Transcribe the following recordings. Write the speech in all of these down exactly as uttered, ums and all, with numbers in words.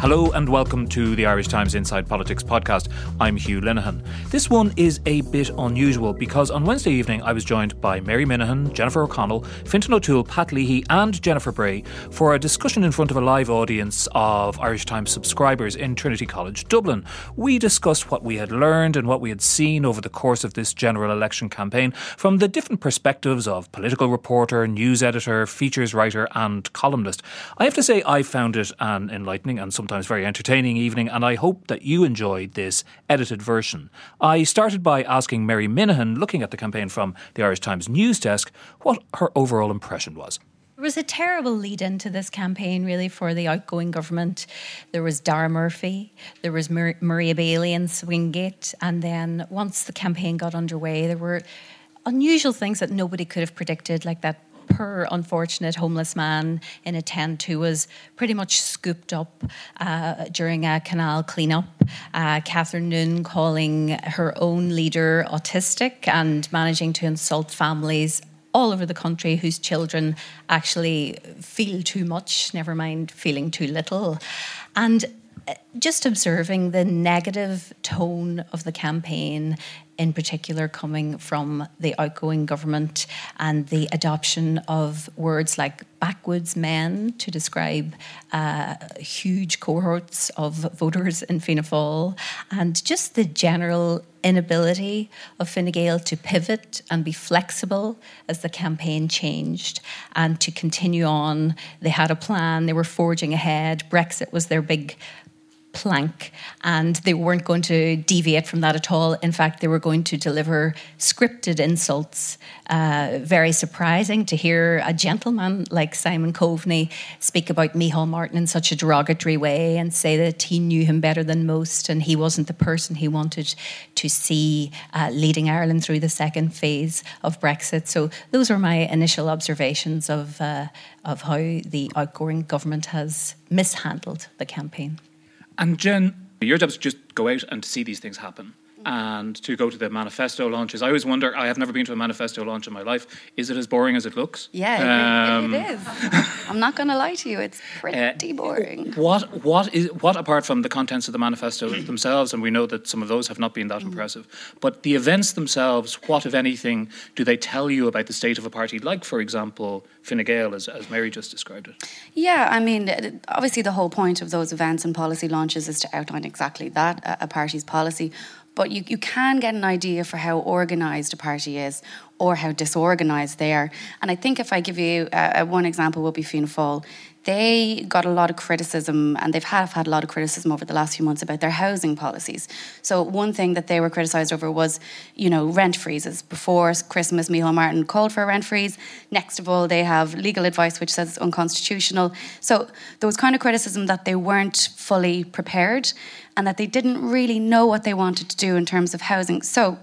Hello and welcome to the Irish Times Inside Politics podcast. I'm Hugh Linehan. This one is a bit unusual because on Wednesday evening I was joined by Mary Minahan, Jennifer O'Connell, Fintan O'Toole, Pat Leahy and Jennifer Bray for a discussion in front of a live audience of Irish Times subscribers in Trinity College, Dublin. We discussed what we had learned and what we had seen over the course of this general election campaign from the different perspectives of political reporter, news editor, features writer and columnist. I have to say I found it an enlightening and some sometimes very entertaining evening, and I hope that you enjoyed this edited version. I started by asking Mary Minahan, looking at the campaign from the Irish Times news desk, what her overall impression was. There was a terrible lead into this campaign, really, for the outgoing government. There was Dara Murphy, there was Mar- Maria Bailey in Swingate, and then once the campaign got underway, there were unusual things that nobody could have predicted, like that poor unfortunate homeless man in a tent who was pretty much scooped up uh, during a canal clean-up. Uh, Catherine Noon calling her own leader autistic and managing to insult families all over the country whose children actually feel too much, never mind feeling too little. And just observing the negative tone of the campaign, in particular coming from the outgoing government and the adoption of words like backwoods men to describe uh, huge cohorts of voters in Fianna Fáil, and just the general inability of Fine Gael to pivot and be flexible as the campaign changed and to continue on. They had a plan, they were forging ahead, Brexit was their big plank, and they weren't going to deviate from that at all. In fact, they were going to deliver scripted insults. Uh, very surprising to hear a gentleman like Simon Coveney speak about Micheál Martin in such a derogatory way and say that he knew him better than most and he wasn't the person he wanted to see uh, leading Ireland through the second phase of Brexit. So those were my initial observations of uh, of how the outgoing government has mishandled the campaign. And Jen, your job is just go out and to see these things happen and to go to the manifesto launches. I always wonder, I have never been to a manifesto launch in my life. Is it as boring as it looks? Yeah, um, it, it is. I'm not going to lie to you, it's pretty uh, boring. What, what, is, what, apart from the contents of the manifesto themselves, and we know that some of those have not been that mm. impressive, but the events themselves, what, if anything, do they tell you about the state of a party, like, for example, Fine Gael, as, as Mary just described it? Yeah, I mean, obviously the whole point of those events and policy launches is to outline exactly that, a, a party's policy. But you, you can get an idea for how organised a party is or how disorganised they are. And I think if I give you uh, one example would be Fianna Fáil. They got a lot of criticism, and they've have had a lot of criticism over the last few months about their housing policies. So one thing that they were criticised over was, you know, rent freezes. Before Christmas, Micheál Martin called for a rent freeze. Next of all, they have legal advice which says it's unconstitutional. So there was kind of criticism that they weren't fully prepared and that they didn't really know what they wanted to do in terms of housing. So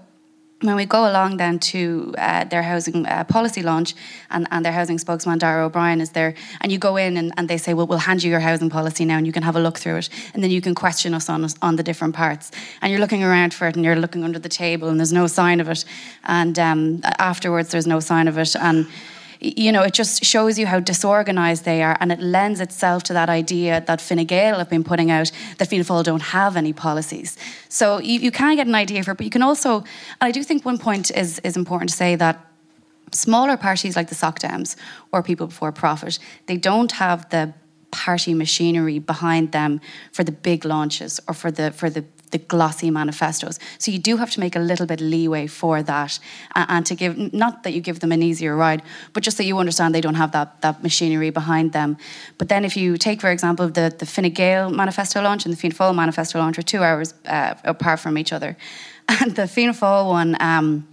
when we go along then to uh, their housing uh, policy launch, and, and their housing spokesman, Dara O'Brien, is there, and you go in and, and they say, well, we'll hand you your housing policy now and you can have a look through it, and then you can question us on on the different parts. And you're looking around for it and you're looking under the table and there's no sign of it. And um, afterwards there's no sign of it. And, you know, it just shows you how disorganised they are, and it lends itself to that idea that Fine Gael have been putting out that Fianna Fáil don't have any policies. So you, you can get an idea for it, but you can also, and I do think one point is, is important to say, that smaller parties like the Socdems or People Before Profit, they don't have the party machinery behind them for the big launches or for the for the the glossy manifestos. So you do have to make a little bit of leeway for that, and, and to give, not that you give them an easier ride, but just that you understand they don't have that, that machinery behind them. But then if you take, for example, the, the Fine Gael manifesto launch and the Fianna Fáil manifesto launch are two hours uh, apart from each other. And the Fianna Fáil one, um,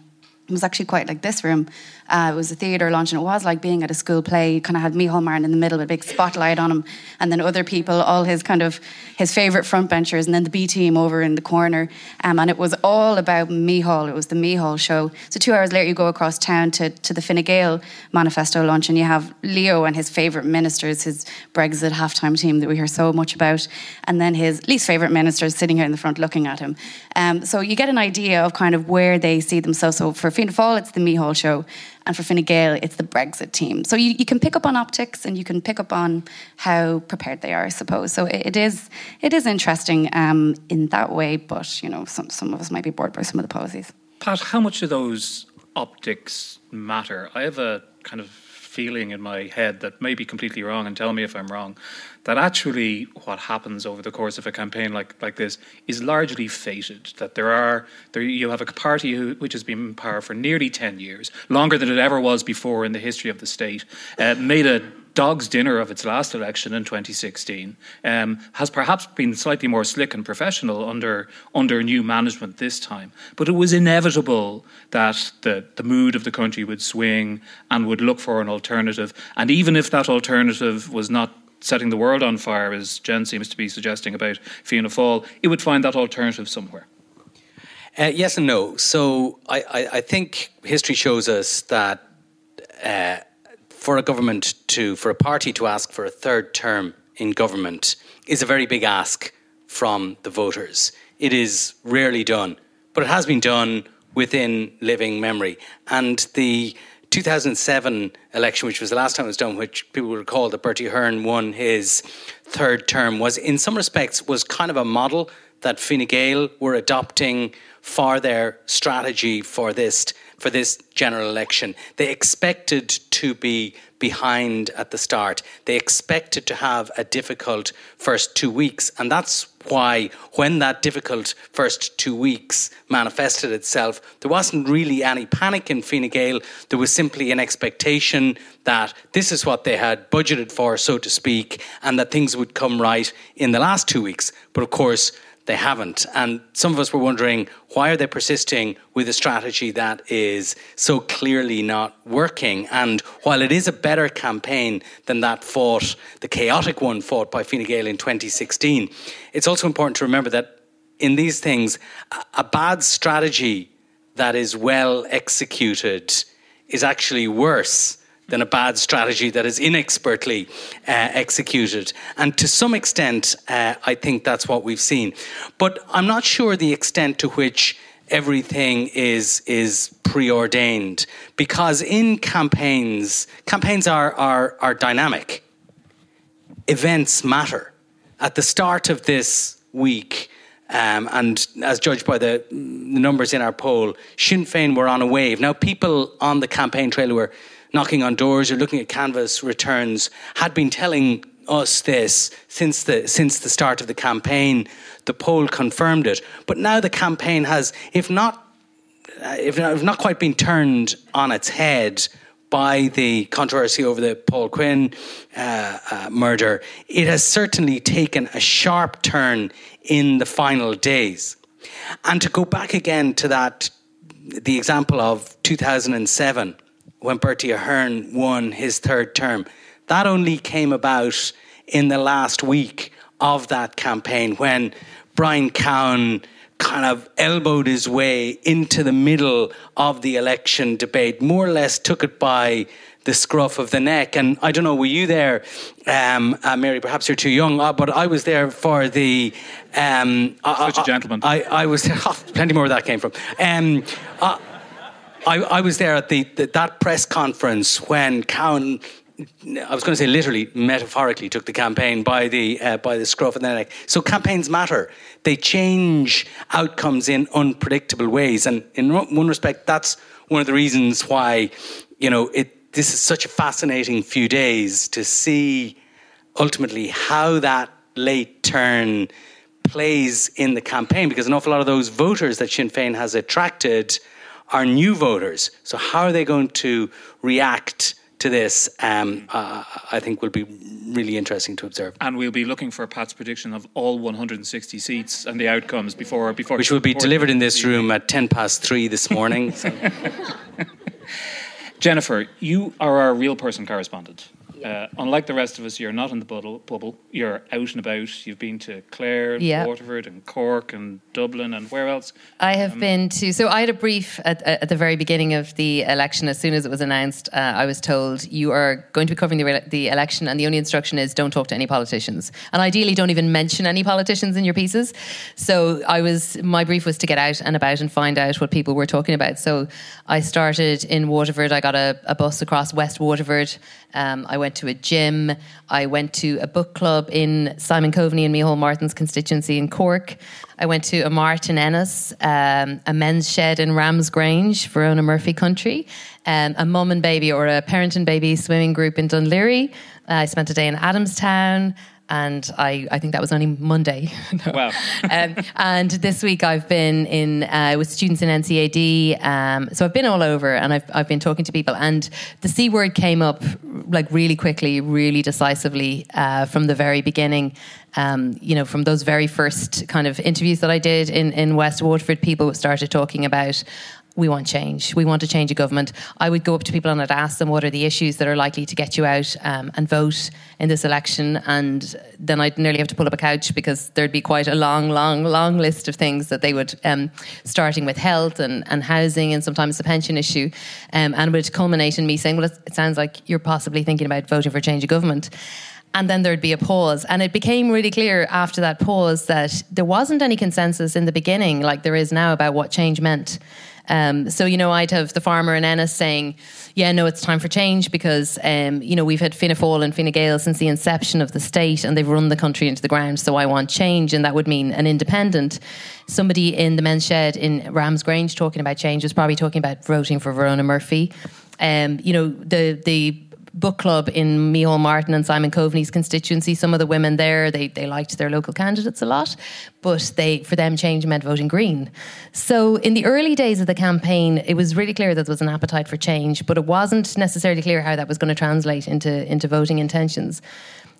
It was actually quite like this room. Uh, it was a theatre launch, and it was like being at a school play. Kind of had Micheál Martin in the middle with a big spotlight on him, and then other people, all his kind of his favourite frontbenchers, and then the B team over in the corner. Um, and it was all about Micheál. It was the Micheál show. So two hours later, you go across town to, to the Fine Gael manifesto launch, and you have Leo and his favourite ministers, his Brexit halftime team that we hear so much about, and then his least favourite ministers sitting here in the front looking at him. Um, so you get an idea of kind of where they see themselves. So for Fianna Fáil, it's the Micheál show, and for Fine Gael, it's the Brexit team. So you, you can pick up on optics, and you can pick up on how prepared they are, I suppose. So it, it is it is interesting um, in that way, but you know, some some of us might be bored by some of the policies. Pat, how much do those optics matter? I have a kind of feeling in my head that may be completely wrong, and tell me if I'm wrong, that actually what happens over the course of a campaign like, like this is largely fated, that there are there you have a party who, which has been in power for nearly ten years, longer than it ever was before in the history of the state, uh, made a dog's dinner of its last election in twenty sixteen, um, has perhaps been slightly more slick and professional under under new management this time. But it was inevitable that the, the mood of the country would swing and would look for an alternative. And even if that alternative was not setting the world on fire, as Jen seems to be suggesting about Fianna Fáil, it would find that alternative somewhere. Uh, yes and no. So I, I, I think history shows us that... Uh, for a government to, for a party to ask for a third term in government is a very big ask from the voters. It is rarely done, but it has been done within living memory. And the two thousand seven election, which was the last time it was done, which people will recall that Bertie Ahern won his third term, was in some respects was kind of a model that Fine Gael were adopting for their strategy for this for this general election. They expected to be behind at the start. They expected to have a difficult first two weeks. And that's why when that difficult first two weeks manifested itself, there wasn't really any panic in Fine Gael. There was simply an expectation that this is what they had budgeted for, so to speak, and that things would come right in the last two weeks. But of course, they haven't. And some of us were wondering, why are they persisting with a strategy that is so clearly not working? And while it is a better campaign than that fought, the chaotic one fought by Fine Gael in twenty sixteen, it's also important to remember that in these things, a bad strategy that is well executed is actually worse than a bad strategy that is inexpertly uh, executed. And to some extent, uh, I think that's what we've seen. But I'm not sure the extent to which everything is is preordained, because in campaigns, campaigns are, are, are dynamic. Events matter. At the start of this week, um, and as judged by the numbers in our poll, Sinn Féin were on a wave. Now, people on the campaign trail were knocking on doors or looking at canvas returns had been telling us this since the since the start of the campaign. The poll confirmed it. But now the campaign has, if not, if not, if not quite been turned on its head by the controversy over the Paul Quinn uh, uh, murder, it has certainly taken a sharp turn in the final days. And to go back again to that, the example of two thousand seven, when Bertie Ahern won his third term, that only came about in the last week of that campaign, when Brian Cowan kind of elbowed his way into the middle of the election debate, more or less took it by the scruff of the neck. And I don't know, were you there, um, uh, Mary? Perhaps you're too young, uh, but I was there for the... Um, uh, Such a gentleman. I, I was there. Oh, plenty more where that came from. Um, uh, I, I was there at the, the that press conference when Cowan, I was going to say literally, metaphorically, took the campaign by the uh, by the scruff of the neck. So campaigns matter. They change outcomes in unpredictable ways. And in one respect, that's one of the reasons why, you know, it, this is such a fascinating few days to see ultimately how that late turn plays in the campaign, because an awful lot of those voters that Sinn Féin has attracted are new voters. So how are they going to react to this, um, uh, I think will be really interesting to observe. And we'll be looking for Pat's prediction of all one hundred sixty seats and the outcomes before... before Which will be delivered in this room at ten past three this morning. So. Jennifer, you are our real person correspondent. Uh, unlike the rest of us, you're not in the bubble. You're out and about. You've been to Clare, yeah. Waterford and Cork and Dublin and where else? I have um, been to... So I had a brief at, at the very beginning of the election. As soon as it was announced, uh, I was told, you are going to be covering the, the election and the only instruction is don't talk to any politicians. And ideally, don't even mention any politicians in your pieces. So I was... My brief was to get out and about and find out what people were talking about. So I started in Waterford. I got a, a bus across West Waterford. Um, I went to a gym. I went to a book club in Simon Coveney and Micheál Martin's constituency in Cork. I went to a mart in Ennis, um, a men's shed in Rams Grange, Verona Murphy country, um, a mum and baby or a parent and baby swimming group in Dunleary. Uh, I spent a day in Adamstown. And I, I think that was only Monday. No. Wow. um, and this week I've been in uh, with students in N C A D. Um, so I've been all over and I've I've been talking to people. And the C word came up like really quickly, really decisively uh, from the very beginning. Um, you know, from those very first kind of interviews that I did in, in West Waterford, people started talking about... We want change. We want to change a government. I would go up to people and I'd ask them what are the issues that are likely to get you out um, and vote in this election, and then I'd nearly have to pull up a couch because there'd be quite a long, long, long list of things that they would, um, starting with health and, and housing and sometimes the pension issue, um, and would culminate in me saying, well, it sounds like you're possibly thinking about voting for a change of government. And then there'd be a pause. And it became really clear after that pause that there wasn't any consensus in the beginning like there is now about what change meant. Um, so, you know, I'd have the farmer in Ennis saying, yeah, no, it's time for change because, um, you know, we've had Fianna Fáil and Fine Gael since the inception of the state and they've run the country into the ground, so I want change. And that would mean an independent. Somebody in the men's shed in Rams Grange talking about change was probably talking about voting for Verona Murphy. Um, you know, the... the book club in Micheál Martin and Simon Coveney's constituency, some of the women there, they they liked their local candidates a lot, but they for them change meant voting green. So in the early days of the campaign, it was really clear that there was an appetite for change, but it wasn't necessarily clear how that was going to translate into, into voting intentions.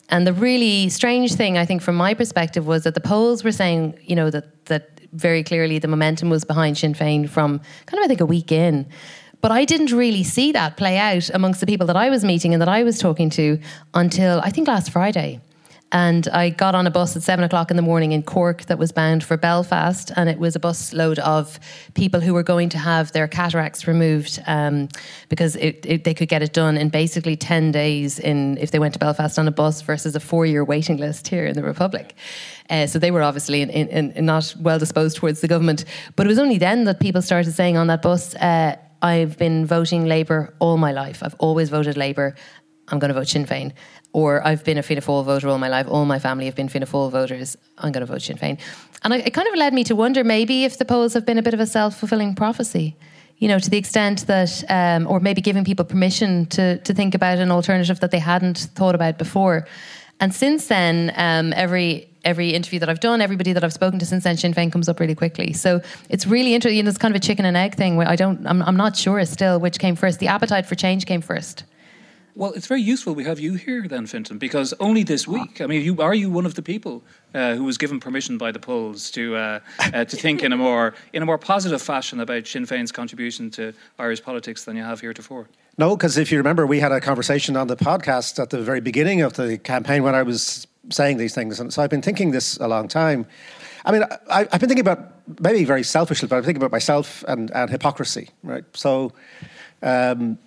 And the really strange thing, I think, from my perspective, was that the polls were saying, you know, that that very clearly the momentum was behind Sinn Féin from kind of, I think, a week in. But I didn't really see that play out amongst the people that I was meeting and that I was talking to until, I think, last Friday. And I got on a bus at seven o'clock in the morning in Cork that was bound for Belfast, and it was a bus load of people who were going to have their cataracts removed um, because it, it, they could get it done in basically ten days in if they went to Belfast on a bus versus a four-year waiting list here in the Republic. Uh, so they were obviously in, in, in not well disposed towards the government. But it was only then that people started saying on that bus... Uh, I've been voting Labour all my life. I've always voted Labour. I'm going to vote Sinn Féin. Or I've been a Fianna Fáil voter all my life. All my family have been Fianna Fáil voters. I'm going to vote Sinn Féin. And I, it kind of led me to wonder maybe if the polls have been a bit of a self-fulfilling prophecy. You know, to the extent that, um, or maybe giving people permission to to think about an alternative that they hadn't thought about before. And since then, um, every... Every interview that I've done, everybody that I've spoken to since then, Sinn Féin comes up really quickly. So it's really interesting. You know, it's kind of a chicken and egg thing where I don't, I'm, I'm not sure still which came first. The appetite for change came first. Well, it's very useful we have you here then, Fintan, because only this week, I mean, you are you one of the people uh, who was given permission by the polls to uh, uh, to think in a more in a more positive fashion about Sinn Féin's contribution to Irish politics than you have heretofore? No, because if you remember, we had a conversation on the podcast at the very beginning of the campaign when I was saying these things, and so I've been thinking this a long time. I mean, I, I've been thinking about, maybe very selfishly, but I'm thinking about myself and, and hypocrisy, right? So... Um,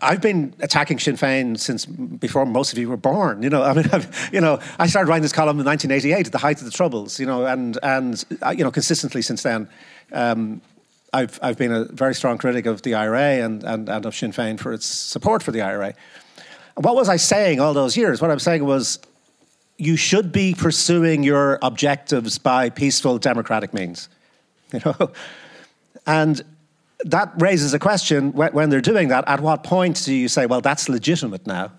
I've been attacking Sinn Féin since before most of you were born. You know, I mean, I've, you know, I started writing this column in nineteen eighty-eight at the height of the Troubles. You know, and and you know, consistently since then, um, I've I've been a very strong critic of the I R A and, and and of Sinn Féin for its support for the I R A. What was I saying all those years? What I'm saying was, you should be pursuing your objectives by peaceful, democratic means. You know, and. That raises a question when they're doing that. At what point do you say, well, that's legitimate now?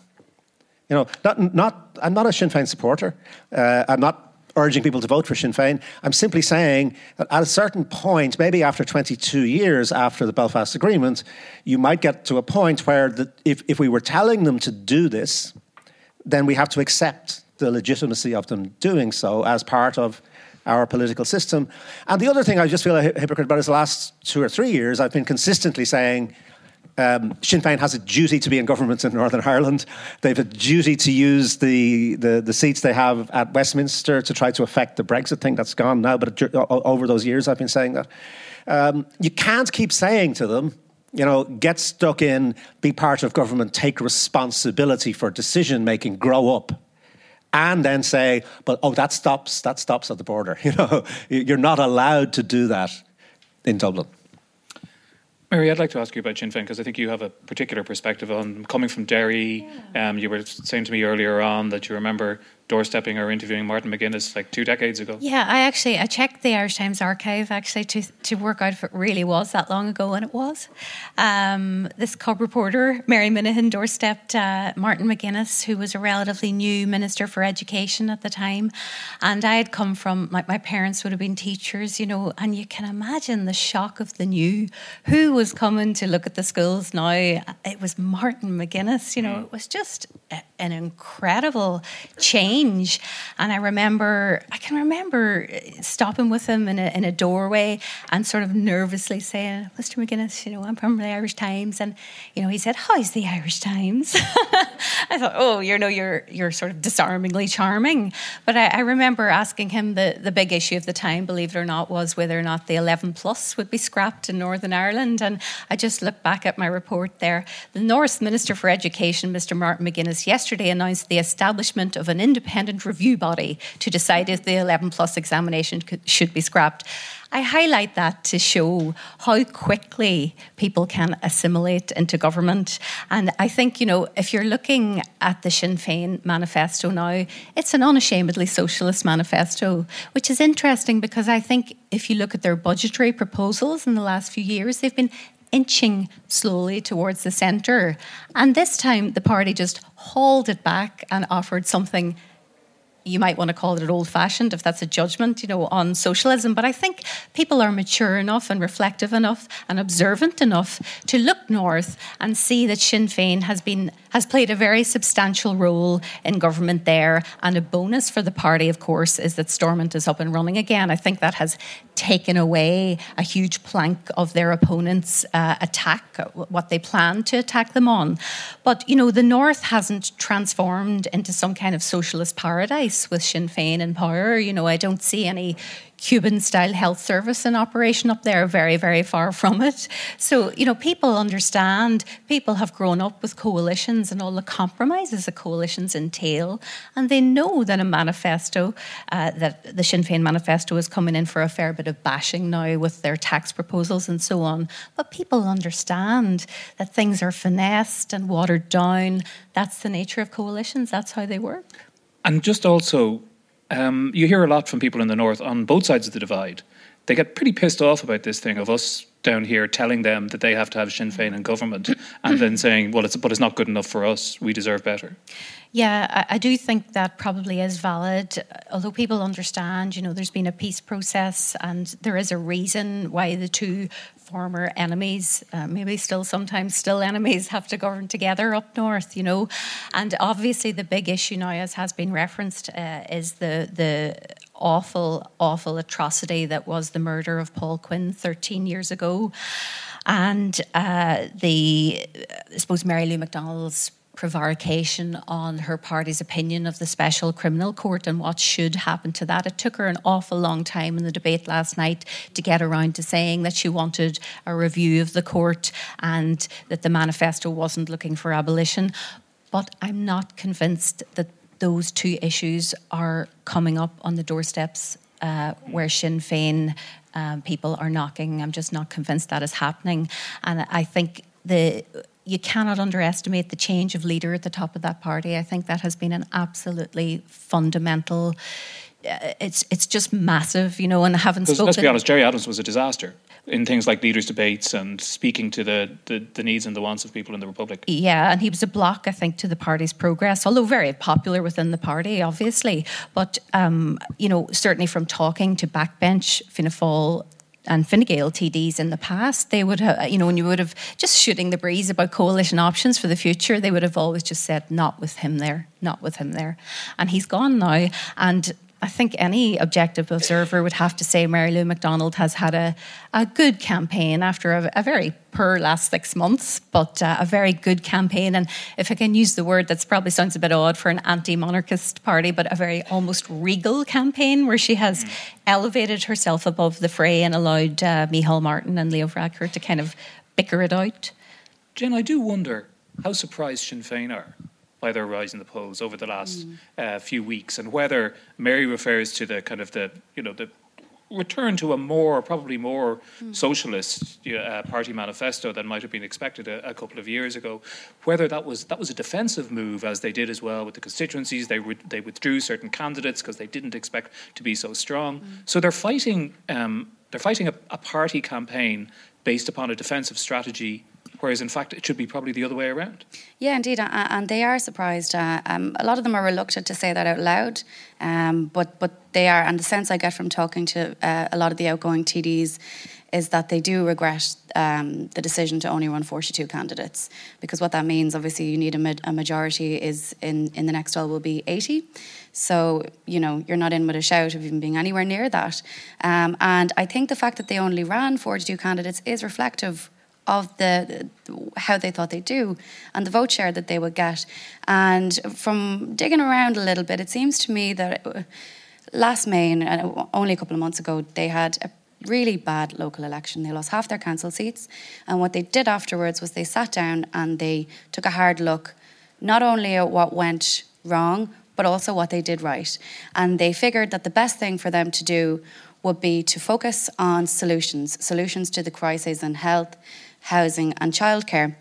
You know, not, not I'm not a Sinn Féin supporter. Uh, I'm not urging people to vote for Sinn Féin. I'm simply saying that at a certain point, maybe after twenty-two years after the Belfast Agreement, you might get to a point where the, if, if we were telling them to do this, then we have to accept the legitimacy of them doing so as part of our political system. And the other thing I just feel a hypocrite about is the last two or three years, I've been consistently saying Um, Sinn Féin has a duty to be in government in Northern Ireland. They've a duty to use the, the, the seats they have at Westminster to try to affect the Brexit thing. That's gone now, but it, over those years I've been saying that. Um, you can't keep saying to them, you know, get stuck in, be part of government, take responsibility for decision-making, grow up. And then say, but oh, that stops, that stops at the border. You know, you're not allowed to do that in Dublin. Mary, I'd like to ask you about Sinn Féin, because I think you have a particular perspective on coming from Derry. Yeah. Um, you were saying to me earlier on that you remember doorstepping or interviewing Martin McGuinness like two decades ago. Yeah, I actually, I checked the Irish Times archive actually to to work out if it really was that long ago, and it was. Um, this Cub reporter, Mary Minahan, doorstepped uh, Martin McGuinness, who was a relatively new Minister for Education at the time. And I had come from, like, my parents would have been teachers, you know, and you can imagine the shock of the new. Who was coming to look at the schools now? It was Martin McGuinness, you know. Mm. It was just a, an incredible change. And I remember, I can remember stopping with him in a, in a doorway and sort of nervously saying, "Mister McGuinness, you know, I'm from the Irish Times." And, you know, he said, "How's the Irish Times?" I thought, oh, you know, you're you're sort of disarmingly charming. But I, I remember asking him the, the big issue of the time, believe it or not, was whether or not the eleven plus would be scrapped in Northern Ireland. And I just looked back at my report there. The North Minister for Education, Mister Martin McGuinness, yesterday announced the establishment of an independent independent review body to decide if the eleven plus examination could, should be scrapped. I highlight that to show how quickly people can assimilate into government. And I think, you know, if you're looking at the Sinn Féin manifesto now, it's an unashamedly socialist manifesto, which is interesting because I think if you look at their budgetary proposals in the last few years, they've been inching slowly towards the centre. And this time the party just hauled it back and offered something. You might want to call it old-fashioned, if that's a judgment, you know, on socialism. But I think people are mature enough and reflective enough and observant enough to look north and see that Sinn Féin has been has played a very substantial role in government there. And a bonus for the party, of course, is that Stormont is up and running again. I think that has taken away a huge plank of their opponents' uh, attack, what they plan to attack them on. But, you know, the north hasn't transformed into some kind of socialist paradise with Sinn Féin in power. You know, I don't see any Cuban-style health service in operation up there, very, very far from it. So, you know, people understand, people have grown up with coalitions and all the compromises that coalitions entail, and they know that a manifesto, uh, that the Sinn Féin manifesto is coming in for a fair bit of bashing now with their tax proposals and so on. But people understand that things are finessed and watered down. That's the nature of coalitions. That's how they work. And just also, um, you hear a lot from people in the north on both sides of the divide. They get pretty pissed off about this thing of us down here telling them that they have to have Sinn Féin in government and then saying, well, it's, but it's not good enough for us. We deserve better. Yeah, I, I do think that probably is valid. Although people understand, you know, there's been a peace process and there is a reason why the two former enemies, uh, maybe still sometimes still enemies, have to govern together up north, you know. And obviously the big issue now, as has been referenced, uh, is the the awful, awful atrocity that was the murder of Paul Quinn thirteen years ago. And uh, the, I suppose, Mary Lou McDonald's prevarication on her party's opinion of the Special Criminal Court and what should happen to that. It took her an awful long time in the debate last night to get around to saying that she wanted a review of the court and that the manifesto wasn't looking for abolition. But I'm not convinced that those two issues are coming up on the doorsteps uh, where Sinn Féin um, people are knocking. I'm just not convinced that is happening. And I think the you cannot underestimate the change of leader at the top of that party. I think that has been an absolutely fundamental it's it's just massive, you know, and I haven't spoken... Let's be honest, Gerry Adams was a disaster in things like leaders' debates and speaking to the, the, the needs and the wants of people in the Republic. Yeah, and he was a block, I think, to the party's progress, although very popular within the party, obviously. But, um, you know, certainly from talking to backbench Fianna Fáil and Fine Gael T Ds in the past, they would have, you know, and you would have, just shooting the breeze about coalition options for the future, they would have always just said, not with him there, not with him there. And he's gone now. And I think any objective observer would have to say Mary Lou McDonald has had a, a good campaign after a, a very poor last six months, but uh, a very good campaign. And if I can use the word that probably sounds a bit odd for an anti-monarchist party, but a very almost regal campaign where she has mm. elevated herself above the fray and allowed uh, Micheál Martin and Leo Varadkar to kind of bicker it out. Jen, I do wonder how surprised Sinn Féin are by their rise in the polls over the last mm. uh, few weeks, and whether Mary refers to the kind of the, you know, the return to a more, probably more mm. socialist uh, party manifesto than might have been expected a, a couple of years ago, whether that was that was a defensive move, as they did as well with the constituencies. They re- they withdrew certain candidates because they didn't expect to be so strong. Mm. So they're fighting um, they're fighting a, a party campaign based upon a defensive strategy, whereas in fact it should be probably the other way around. Yeah, indeed, and they are surprised. Uh, um, a lot of them are reluctant to say that out loud, um, but but they are, and the sense I get from talking to uh, a lot of the outgoing T Ds is that they do regret um, the decision to only run forty-two candidates, because what that means, obviously, you need a, ma- a majority is in, in the next poll will be eighty. So, you know, you're not in with a shout of even being anywhere near that. Um, and I think the fact that they only ran forty-two candidates is reflective of the, the how they thought they'd do and the vote share that they would get. And from digging around a little bit, it seems to me that it, last May, and only a couple of months ago, they had a really bad local election. They lost half their council seats. And what they did afterwards was they sat down and they took a hard look, not only at what went wrong, but also what they did right. And they figured that the best thing for them to do would be to focus on solutions, solutions to the crises in health, housing and childcare,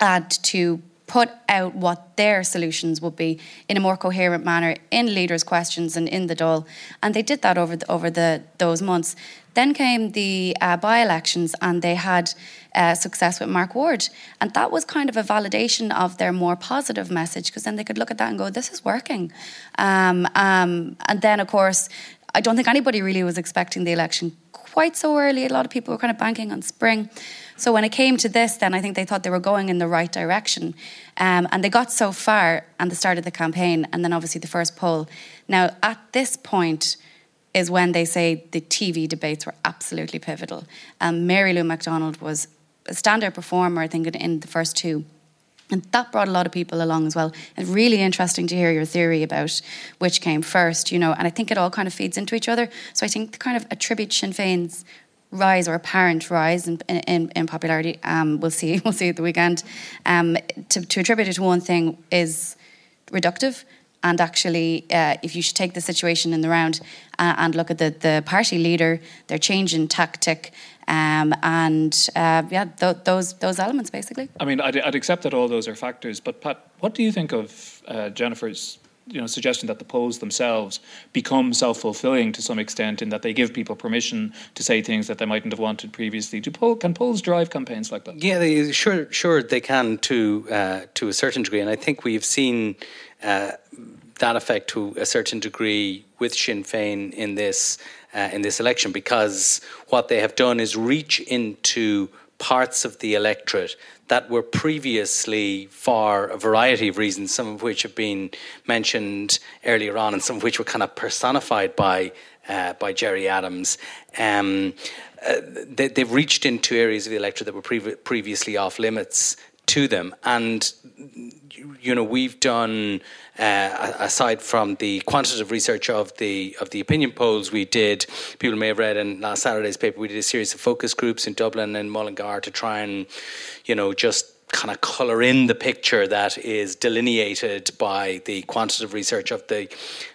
and to put out what their solutions would be in a more coherent manner in leaders' questions and in the Dáil. And they did that over the, over the those months. Then came the uh, by-elections, and they had uh, success with Mark Ward. And that was kind of a validation of their more positive message, because then they could look at that and go, this is working. Um, um, and then, of course, I don't think anybody really was expecting the election quite so early. A lot of people were kind of banking on spring. So when it came to this, then I think they thought they were going in the right direction. Um, and they got so far and the start of the campaign, and then obviously the first poll. Now, at this point is when they say the T V debates were absolutely pivotal. Um, Mary Lou McDonald was a standout performer, I think, in, in the first two. And that brought a lot of people along as well. And really interesting to hear your theory about which came first, you know, and I think it all kind of feeds into each other. So I think the kind of attribute Sinn Féin's rise or apparent rise in in, in popularity, um, we'll see, we'll see at the weekend, um, to, to attribute it to one thing is reductive. And actually, uh, if you should take the situation in the round uh, and look at the, the party leader, their change in tactic, Um, and uh, yeah, th- those those elements basically. I mean, I'd, I'd accept that all those are factors, but Pat, what do you think of uh, Jennifer's, you know, suggestion that the polls themselves become self-fulfilling to some extent, in that they give people permission to say things that they mightn't have wanted previously? Do poll, can polls drive campaigns like that? Yeah, they, sure, sure they can to uh, to a certain degree, and I think we've seen uh, that effect to a certain degree with Sinn Féin in this. Uh, in this election, because what they have done is reach into parts of the electorate that were previously, for a variety of reasons, some of which have been mentioned earlier on and some of which were kind of personified by uh, by Gerry Adams. Um, uh, they, they've reached into areas of the electorate that were pre- previously off limits to them. And, you know, we've done, uh, aside from the quantitative research of the of the opinion polls we did, people may have read in last Saturday's paper, we did a series of focus groups in Dublin and Mullingar to try and, you know, just kind of colour in the picture that is delineated by the quantitative research of the,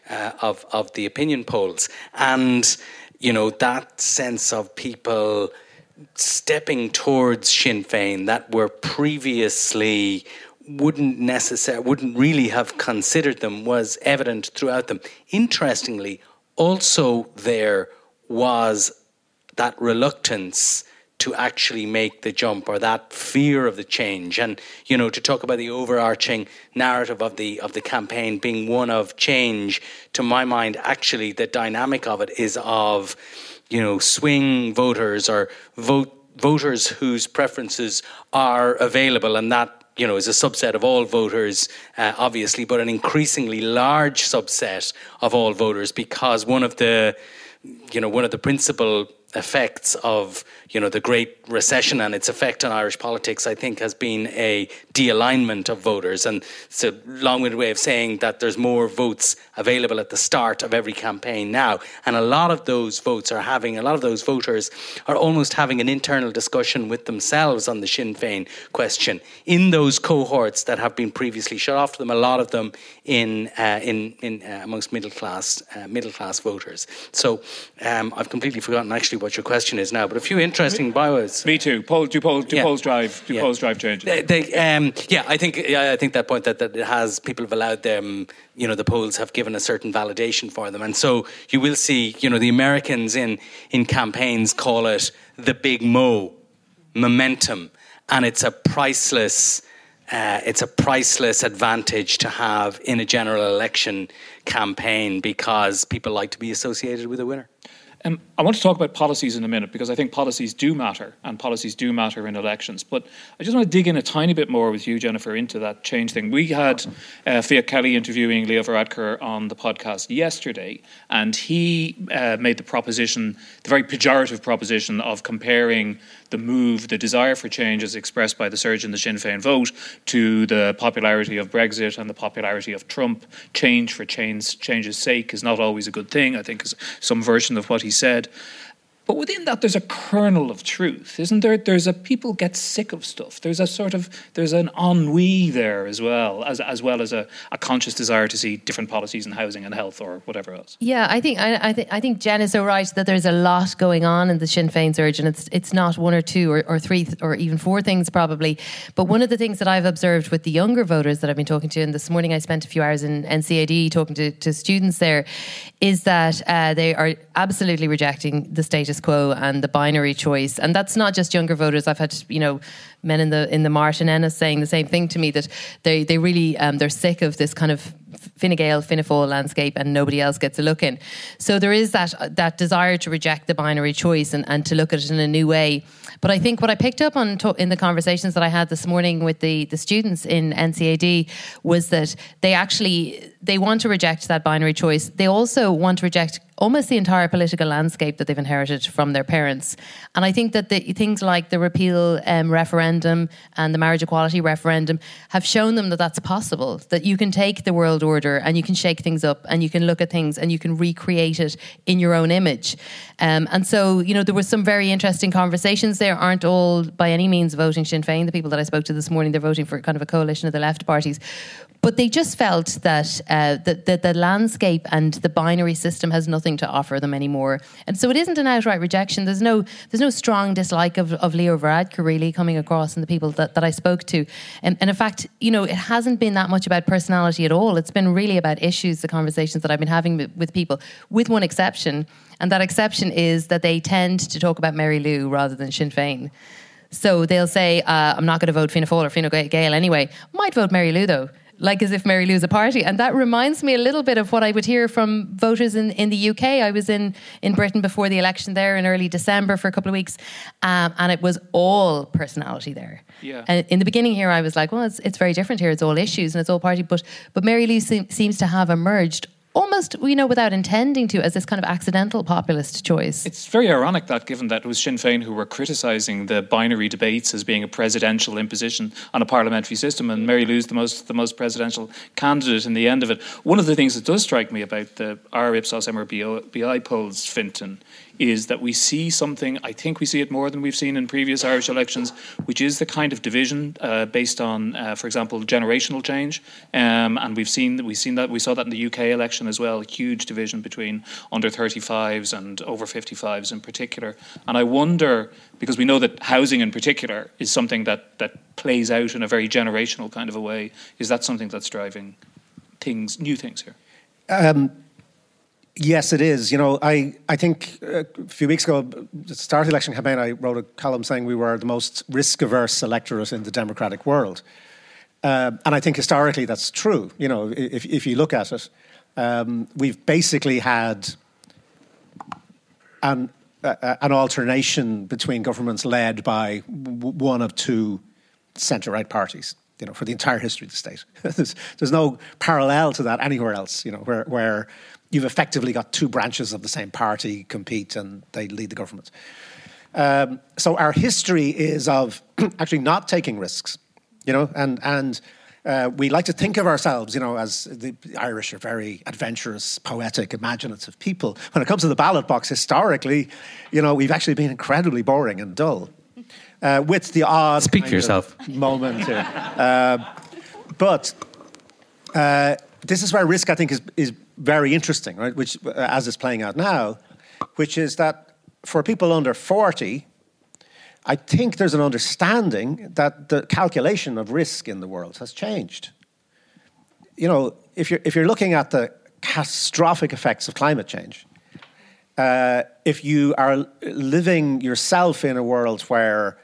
uh, of, of the opinion polls. And, you know, that sense of people stepping towards Sinn Féin that were previously wouldn't necessarily, wouldn't really have considered them was evident throughout them. Interestingly, also there was that reluctance to actually make the jump, or that fear of the change. And, you know, to talk about the overarching narrative of the of the campaign being one of change, to my mind, actually, the dynamic of it is of, you know, swing voters or vote voters whose preferences are available, and that, you know, is a subset of all voters, uh, obviously, but an increasingly large subset of all voters, because one of the, you know, one of the principal effects of, you know, the Great Recession and its effect on Irish politics, I think, has been a de-alignment of voters. And it's a long-winded way of saying that there's more votes available at the start of every campaign now. And a lot of those votes are having, a lot of those voters are almost having an internal discussion with themselves on the Sinn Féin question. In those cohorts that have been previously shut off to them, a lot of them in uh, in, in uh, amongst middle-class uh, middle-class voters. So um, I've completely forgotten actually what your question is now, but a few interesting bios. Me too. Poll, do polls, do yeah. polls drive? Do yeah. polls drive change? They, they, um, yeah, I think I think that point that, that it has, people have allowed them. You know, the polls have given a certain validation for them, and so you will see. You know, the Americans in in campaigns call it the big mo, momentum, and it's a priceless. Uh, it's a priceless advantage to have in a general election campaign, because people like to be associated with a winner. Um, I want to talk about policies in a minute, because I think policies do matter, and policies do matter in elections. But I just want to dig in a tiny bit more with you, Jennifer, into that change thing. We had uh, Fia Kelly interviewing Leo Varadkar on the podcast yesterday, and he uh, made the proposition, the very pejorative proposition, of comparing the move, the desire for change as expressed by the surge in the Sinn Féin vote, to the popularity of Brexit and the popularity of Trump. Change for change, change's sake is not always a good thing, I think is some version of what he said. But within that, there's a kernel of truth, isn't there? There's a people get sick of stuff. There's a sort of, there's an ennui there as well, as as well as a, a conscious desire to see different policies in housing and health or whatever else. Yeah, I think I, I think I think Jen is so right that there's a lot going on in the Sinn Féin surge, and it's it's not one or two or, or three or even four things probably. But one of the things that I've observed with the younger voters that I've been talking to, and this morning I spent a few hours in N C A D talking to, to students there, is that uh, they are absolutely rejecting the status quo and the binary choice. And that's not just younger voters. I've had, you know, men in the in the Martin Ennis saying the same thing to me, that they they really um, they're sick of this kind of Fine Gael, Fianna Fáil landscape, and nobody else gets a look in. So there is that that desire to reject the binary choice and, and to look at it in a new way. But I think what I picked up on to, in the conversations that I had this morning with the, the students in N C A D was that they actually they want to reject that binary choice. They also want to reject almost the entire political landscape that they've inherited from their parents. And I think that the, things like the repeal um, referendum and the marriage equality referendum have shown them that that's possible, that you can take the world order and you can shake things up and you can look at things and you can recreate it in your own image. Um, and so, you know, there were some very interesting conversations there. Aren't all by any means voting Sinn Féin. The people that I spoke to this morning, they're voting for kind of a coalition of the left parties. But they just felt that uh, the, the, the landscape and the binary system has nothing to offer them anymore. And so it isn't an outright rejection. There's no there's no strong dislike of, of Leo Varadkar really coming across in the people that, that I spoke to. And, and in fact, you know, it hasn't been that much about personality at all. It's been really about issues, the conversations that I've been having with people, with one exception. And that exception is that they tend to talk about Mary Lou rather than Sinn Féin. So they'll say, uh, I'm not going to vote Fianna Fáil or Fine Gael anyway. Might vote Mary Lou though. Like as if Mary Lou's a party. And that reminds me a little bit of what I would hear from voters in, in the U K. I was in, in Britain before the election there in early December for a couple of weeks, um, and it was all personality there. Yeah. And in the beginning here, I was like, well, it's it's very different here. It's all issues and it's all party. But but Mary Lou se- seems to have emerged almost, you know, without intending to, as this kind of accidental populist choice. It's very ironic that, given that it was Sinn Féin who were criticising the binary debates as being a presidential imposition on a parliamentary system, and Mary Lou's the most the most presidential candidate in the end of it. One of the things that does strike me about the our Ipsos M R B I polls, Fintan, is that we see something, I think we see it more than we've seen in previous Irish elections, which is the kind of division uh, based on, uh, for example, generational change. Um, and we've seen, we've seen that, we saw that in the U K election as well, a huge division between under thirty-fives and over fifty-fives in particular. And I wonder, because we know that housing in particular is something that, that plays out in a very generational kind of a way, is that something that's driving things, new things here? Um Yes, it is. You know, I, I think a few weeks ago, the start election campaign, I wrote a column saying we were the most risk-averse electorate in the democratic world. Uh, and I think historically that's true. You know, if if you look at it, um, we've basically had an uh, an alternation between governments led by w- one of two centre-right parties. You know, for the entire history of the state, there's, there's no parallel to that anywhere else. You know, where where you've effectively got two branches of the same party compete and they lead the government. Um, so our history is of actually not taking risks. You know, and and uh, we like to think of ourselves, you know, as the Irish are very adventurous, poetic, imaginative people. When it comes to the ballot box, historically, you know, we've actually been incredibly boring and dull, uh, with the odd speak for yourself moment here. uh, but uh, this is where risk, I think, is is very interesting, right? Which, uh, as it's playing out now, which is that for people under forty. I think there's an understanding that the calculation of risk in the world has changed. You know, if you're if you're looking at the catastrophic effects of climate change, uh, if you are living yourself in a world where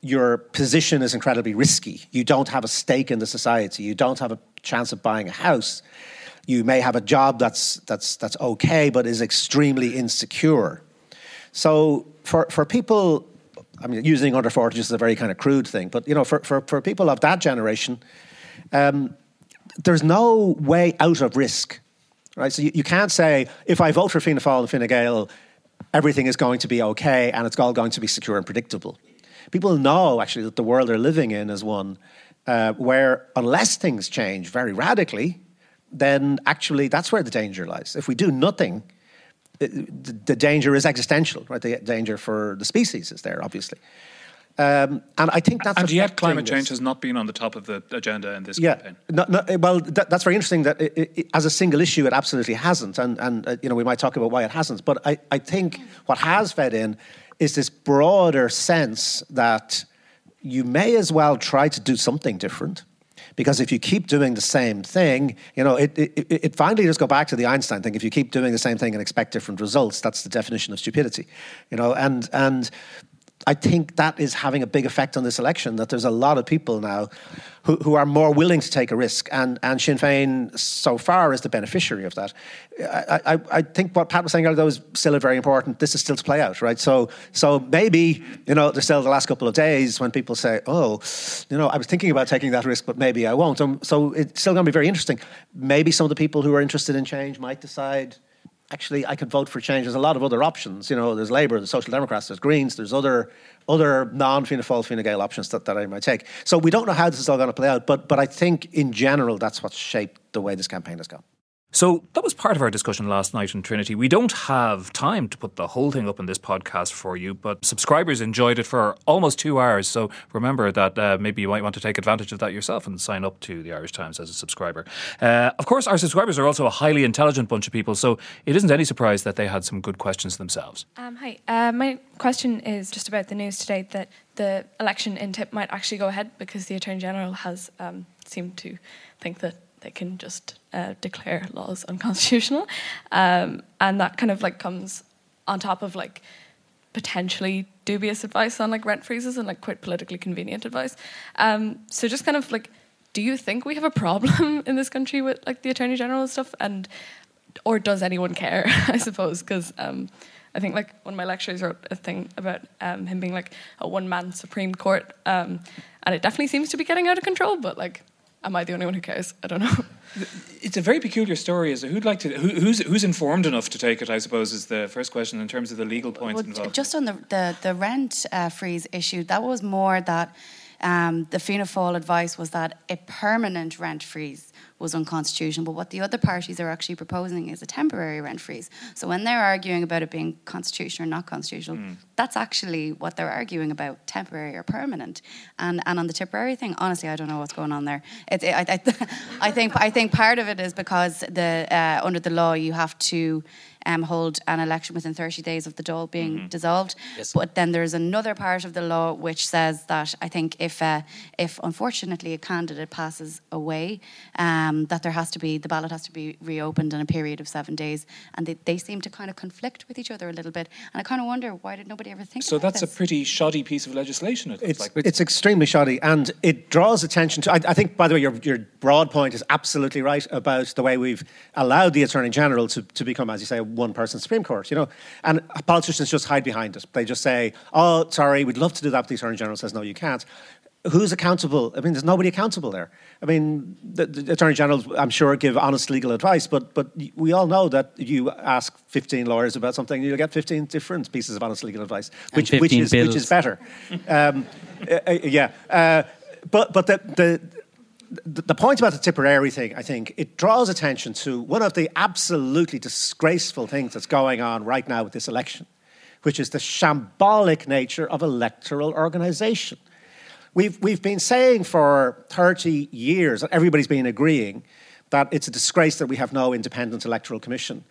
your position is incredibly risky, you don't have a stake in the society, you don't have a chance of buying a house, you may have a job that's that's that's okay, but is extremely insecure. So for for people. I mean, using under forty is a very kind of crude thing, but you know, for for, for people of that generation, um, there's no way out of risk, right? So you, you can't say, if I vote for Fianna Fáil and Fine Gael, everything is going to be okay and it's all going to be secure and predictable. People know actually that the world they're living in is one uh, where, unless things change very radically, then actually that's where the danger lies. If we do nothing, the danger is existential, right? The danger for the species is there, obviously. Um, and I think that's... And yet climate change has not been on the top of the agenda in this yeah, campaign. No, no, well, that, that's very interesting that it, it, as a single issue, it absolutely hasn't. And, and uh, you know, we might talk about why it hasn't. But I, I think what has fed in is this broader sense that you may as well try to do something different. Because if you keep doing the same thing, you know, it, it it finally just go back to the Einstein thing. If you keep doing the same thing and expect different results, that's the definition of stupidity, you know. And and I think that is having a big effect on this election, that there's a lot of people now who, who are more willing to take a risk. And and Sinn Féin so far is the beneficiary of that. I I, I think what Pat was saying earlier, though, is still very important. This is still to play out, right? So so maybe, you know, there's still the last couple of days when people say, oh, you know, I was thinking about taking that risk, but maybe I won't. Um, so it's still going to be very interesting. Maybe some of the people who are interested in change might decide... Actually, I could vote for change. There's a lot of other options. You know, there's Labour, there's Social Democrats, there's Greens, there's other other non-Fianna Fáil, Fine Gael options that, that I might take. So we don't know how this is all going to play out, but but I think in general that's what's shaped the way this campaign has gone. So that was part of our discussion last night in Trinity. We don't have time to put the whole thing up in this podcast for you, but subscribers enjoyed it for almost two hours. So remember that uh, maybe you might want to take advantage of that yourself and sign up to the Irish Times as a subscriber. Uh, of course, our subscribers are also a highly intelligent bunch of people, so it isn't any surprise that they had some good questions themselves. Um, hi, uh, my question is just about the news today that the election in Tip might actually go ahead because the Attorney General has um, seemed to think that they can just uh, declare laws unconstitutional. Um, and that kind of like comes on top of like potentially dubious advice on like rent freezes and like quite politically convenient advice. Um, so just kind of like, do you think we have a problem in this country with like the Attorney General and stuff? And, or does anyone care, I suppose? Because um, I think like one of my lecturers wrote a thing about um, him being like a one-man Supreme Court. Um, and it definitely seems to be getting out of control, but like, am I the only one who cares? I don't know. It's a very peculiar story. Is who'd like to who, who's who's informed enough to take it? I suppose is the first question in terms of the legal points well, involved. Just on the the, the rent uh, freeze issue, that was more that um, the Fianna Fáil advice was that a permanent rent freeze was unconstitutional. But what the other parties are actually proposing is a temporary rent freeze. So when they're arguing about it being constitutional or not constitutional, mm. that's actually what they're arguing about, temporary or permanent. And and on the Tipperary thing, honestly, I don't know what's going on there. It, it, I, I, I think I think part of it is because the uh, under the law you have to um, hold an election within thirty days of the Dáil being mm-hmm. dissolved. Yes. But then there's another part of the law which says that I think if uh, if unfortunately a candidate passes away, um, that there has to be, the ballot has to be reopened in a period of seven days. And they, they seem to kind of conflict with each other a little bit. And I kind of wonder, why did nobody ever think so about this? So that's a pretty shoddy piece of legislation, it looks it's, like. It's extremely shoddy, and it draws attention to... I, I think, by the way, your your broad point is absolutely right about the way we've allowed the Attorney General to, to become, as you say, a one-person Supreme Court, you know? And politicians just hide behind it. They just say, oh, sorry, we'd love to do that, but the Attorney General says, no, you can't. Who's accountable? I mean, there's nobody accountable there. I mean, the, the Attorney General, I'm sure, give honest legal advice, but but we all know that you ask fifteen lawyers about something, you'll get fifteen different pieces of honest legal advice, which which is bills. which is better. um, uh, yeah, uh, but but the, the the point about the Tipperary thing, I think, it draws attention to one of the absolutely disgraceful things that's going on right now with this election, which is the shambolic nature of electoral organisation. We've we've been saying for thirty years, everybody's been agreeing, that it's a disgrace that we have no independent electoral commission.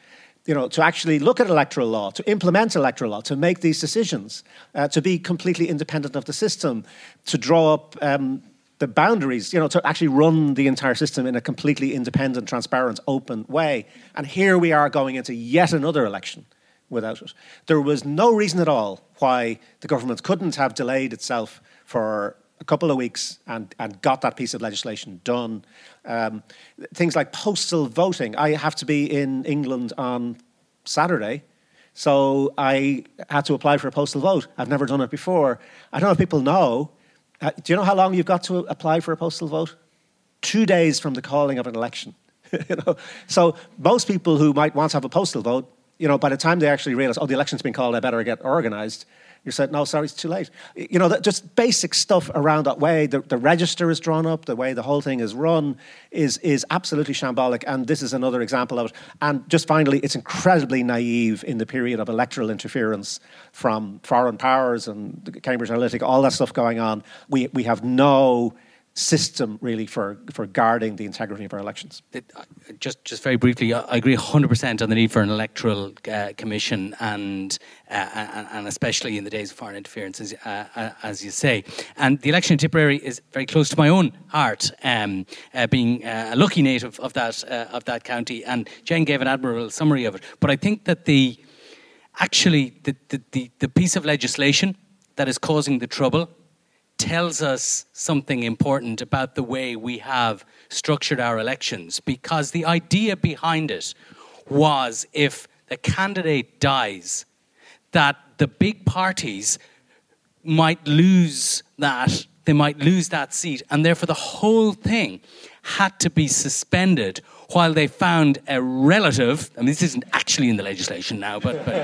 You know, to actually look at electoral law, to implement electoral law, to make these decisions, uh, to be completely independent of the system, to draw up um, the boundaries, you know, to actually run the entire system in a completely independent, transparent, open way. And here we are going into yet another election without it. There was no reason at all why the government couldn't have delayed itself for a couple of weeks and, and got that piece of legislation done. Um, things like postal voting. I have to be in England on Saturday, so I had to apply for a postal vote. I've never done it before. I don't know if people know. Uh, do you know how long you've got to apply for a postal vote? Two days from the calling of an election. You know? So most people who might want to have a postal vote, you know, by the time they actually realise, oh, the election's been called, I better get organised, you said, no, sorry, it's too late. You know, that just basic stuff around that way, the, the register is drawn up, the way the whole thing is run is is absolutely shambolic, and this is another example of it. And just finally, it's incredibly naive in the period of electoral interference from foreign powers and Cambridge Analytica, all that stuff going on. We we have no system, really, for, for guarding the integrity of our elections. Just just very briefly, I agree one hundred percent on the need for an electoral uh, commission, and, uh, and especially in the days of foreign interference, uh, as you say. And the election in Tipperary is very close to my own heart, um, uh, being a lucky native of that uh, of that county, and Jane gave an admirable summary of it. But I think that the actually the the, the, the piece of legislation that is causing the trouble tells us something important about the way we have structured our elections, because the idea behind it was if the candidate dies, that the big parties might lose that, they might lose that seat, and therefore the whole thing had to be suspended while they found a relative, I mean, this isn't actually in the legislation now, but but,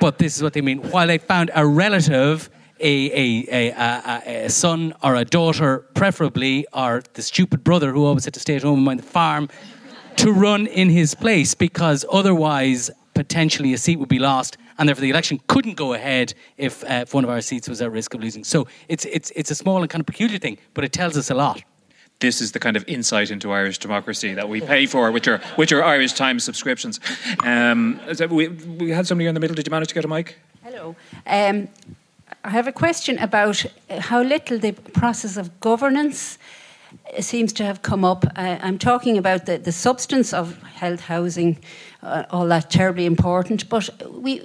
but this is what they mean, while they found a relative, A, a, a, a son or a daughter, preferably, or the stupid brother who always had to stay at home and mind the farm, to run in his place, because otherwise potentially a seat would be lost, and therefore the election couldn't go ahead if, uh, if one of our seats was at risk of losing. So it's it's it's a small and kind of peculiar thing, but it tells us a lot. This is the kind of insight into Irish democracy that we pay for, which are which are Irish Times subscriptions. Um, we, we had somebody in the middle. Did you manage to get a mic? Hello. Um, I have a question about how little the process of governance seems to have come up. I, I'm talking about the, the substance of health, housing, uh, all that terribly important, but we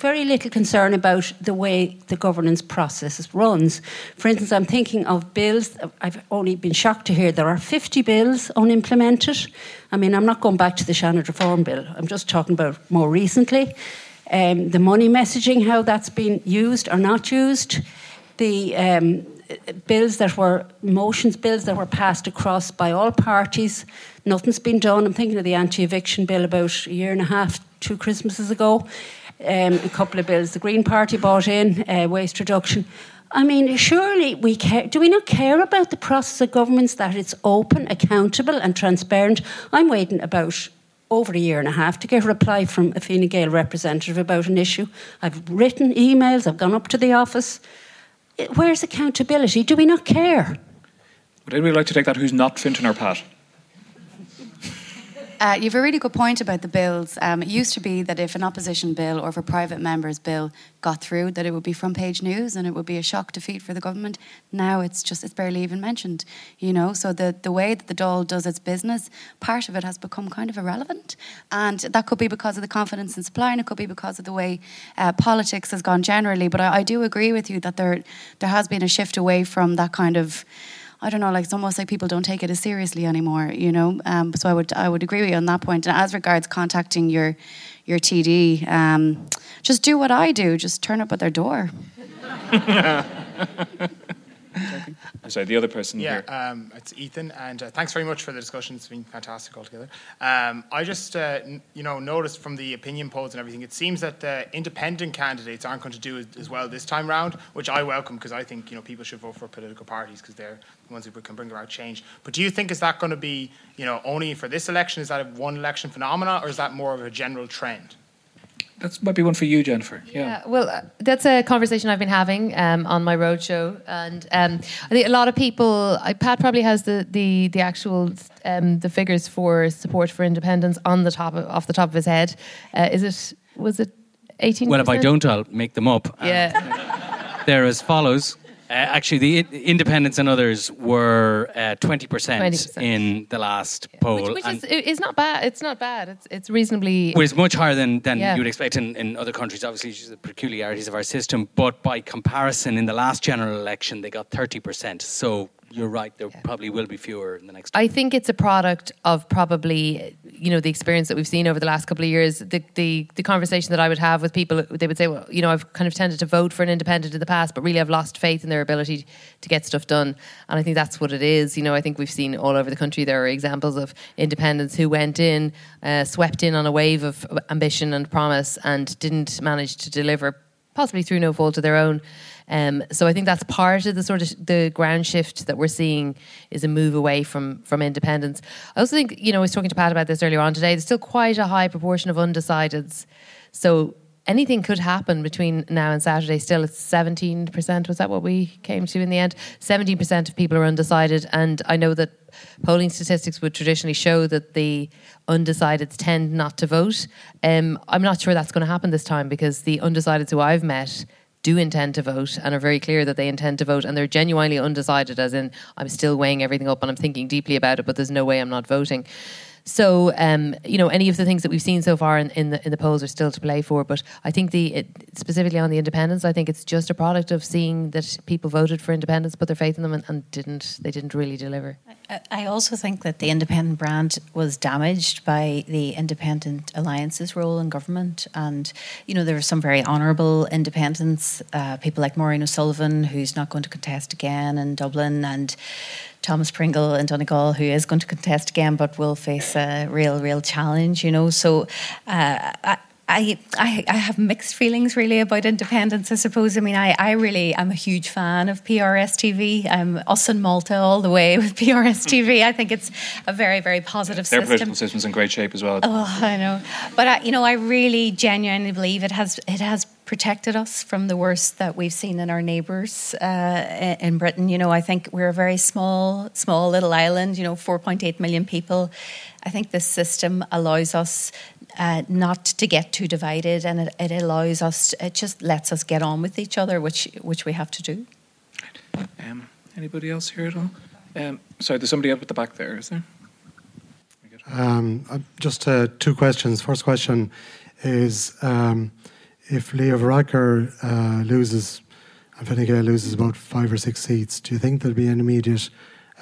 very little concern about the way the governance process runs. For instance, I'm thinking of bills. I've only been shocked to hear there are fifty bills unimplemented. I mean, I'm not going back to the Shannon Reform Bill. I'm just talking about more recently. Um, the money messaging, how that's been used or not used, the um, bills that were, motions bills that were passed across by all parties, nothing's been done. I'm thinking of the anti-eviction bill about a year and a half, two Christmases ago, um, a couple of bills the Green Party brought in, uh, waste reduction. I mean, surely we care. Do we not care about the process of governments, that it's open, accountable and transparent? I'm waiting about over a year and a half to get a reply from a Fine Gael representative about an issue. I've written emails, I've gone up to the office. Where's accountability? Do we not care? Would anybody like to take that who's not Fintan or Pat? Uh, you have a really good point about the bills. Um, it used to be that if an opposition bill or if a private member's bill got through, that it would be front page news and it would be a shock defeat for the government. Now it's just, it's barely even mentioned, you know. So the, the way that the Dáil does its business, part of it has become kind of irrelevant. And that could be because of the confidence in supply, and it could be because of the way uh, politics has gone generally. But I, I do agree with you that there there has been a shift away from that kind of, I don't know, like it's almost like people don't take it as seriously anymore, you know. Um, so I would I would agree with you on that point. And as regards contacting your your T D, um, just do what I do. Just turn up at their door. I'm sorry, the other person yeah, here. Yeah, um, it's Ethan. And uh, thanks very much for the discussion. It's been fantastic altogether. Um, I just, uh, n- you know, noticed from the opinion polls and everything, it seems that the independent candidates aren't going to do as, as well this time round, which I welcome because I think, you know, people should vote for political parties because they're the ones who can bring about change. But do you think is that going to be, you know, only for this election? Is that a one election phenomenon, or is that more of a general trend? That might be one for you, Jennifer. Yeah, yeah well, uh, that's a conversation I've been having um, on my roadshow. And um, I think a lot of people... I, Pat probably has the, the, the actual... Um, the figures for support for independence on the top of, off the top of his head. Uh, is it... Was it eighteen percent? Well, if I don't, I'll make them up. Yeah. Um, they're as follows. Uh, actually, the I- independents and others were uh, twenty percent, twenty percent in the last yeah. poll. Which, which is, is not bad. It's not bad. It's it's reasonably... Well, it's much higher than, than yeah. you would expect in, in other countries, obviously, the peculiarities of our system. But by comparison, in the last general election, they got thirty percent. So you're right, there yeah. probably will be fewer in the next... I think it's a product of probably... you know, the experience that we've seen over the last couple of years, the, the the conversation that I would have with people, they would say, well, you know, I've kind of tended to vote for an independent in the past, but really I've lost faith in their ability to get stuff done. And I think that's what it is. You know, I think we've seen all over the country there are examples of independents who went in, uh, swept in on a wave of ambition and promise and didn't manage to deliver, possibly through no fault of their own. Um, so I think that's part of the sort of the ground shift that we're seeing is a move away from from independence. I also think, you know, I was talking to Pat about this earlier on today, there's still quite a high proportion of undecideds. So anything could happen between now and Saturday. Still, it's seventeen percent. Was that what we came to in the end? seventeen percent of people are undecided. And I know that polling statistics would traditionally show that the undecideds tend not to vote. Um, I'm not sure that's going to happen this time because the undecideds who I've met... do intend to vote and are very clear that they intend to vote, and they're genuinely undecided, as in I'm still weighing everything up and I'm thinking deeply about it, but there's no way I'm not voting. So, um, you know, any of the things that we've seen so far in, in the in the polls are still to play for, but I think the it, specifically on the independents, I think it's just a product of seeing that people voted for independents, put their faith in them, and, and didn't they didn't really deliver. I, I also think that the independent brand was damaged by the independent alliances role in government, and, you know, there were some very honourable independents, uh, people like Maureen O'Sullivan, who's not going to contest again in Dublin, and Thomas Pringle in Donegal, who is going to contest again but will face a real, real challenge, you know. So uh, I, I I have mixed feelings, really, about independence, I suppose. I mean, I, I really am a huge fan of P R S T V. I'm us in Malta all the way with P R S T V. I think it's a very, very positive Their system. Their political system's in great shape as well. Oh, I know. But, I, you know, I really genuinely believe it has it has... protected us from the worst that we've seen in our neighbours uh, in Britain. You know, I think we're a very small, small little island, you know, four point eight million people. I think this system allows us uh, not to get too divided, and it, it allows us, it just lets us get on with each other, which which we have to do. Um, anybody else here at all? Um, sorry, there's somebody up at the back there, is there? Um, just uh, two questions. First question is... Um, If Leo Varadkar uh, loses, and Fine Gael loses about five or six seats, do you think there'll be an immediate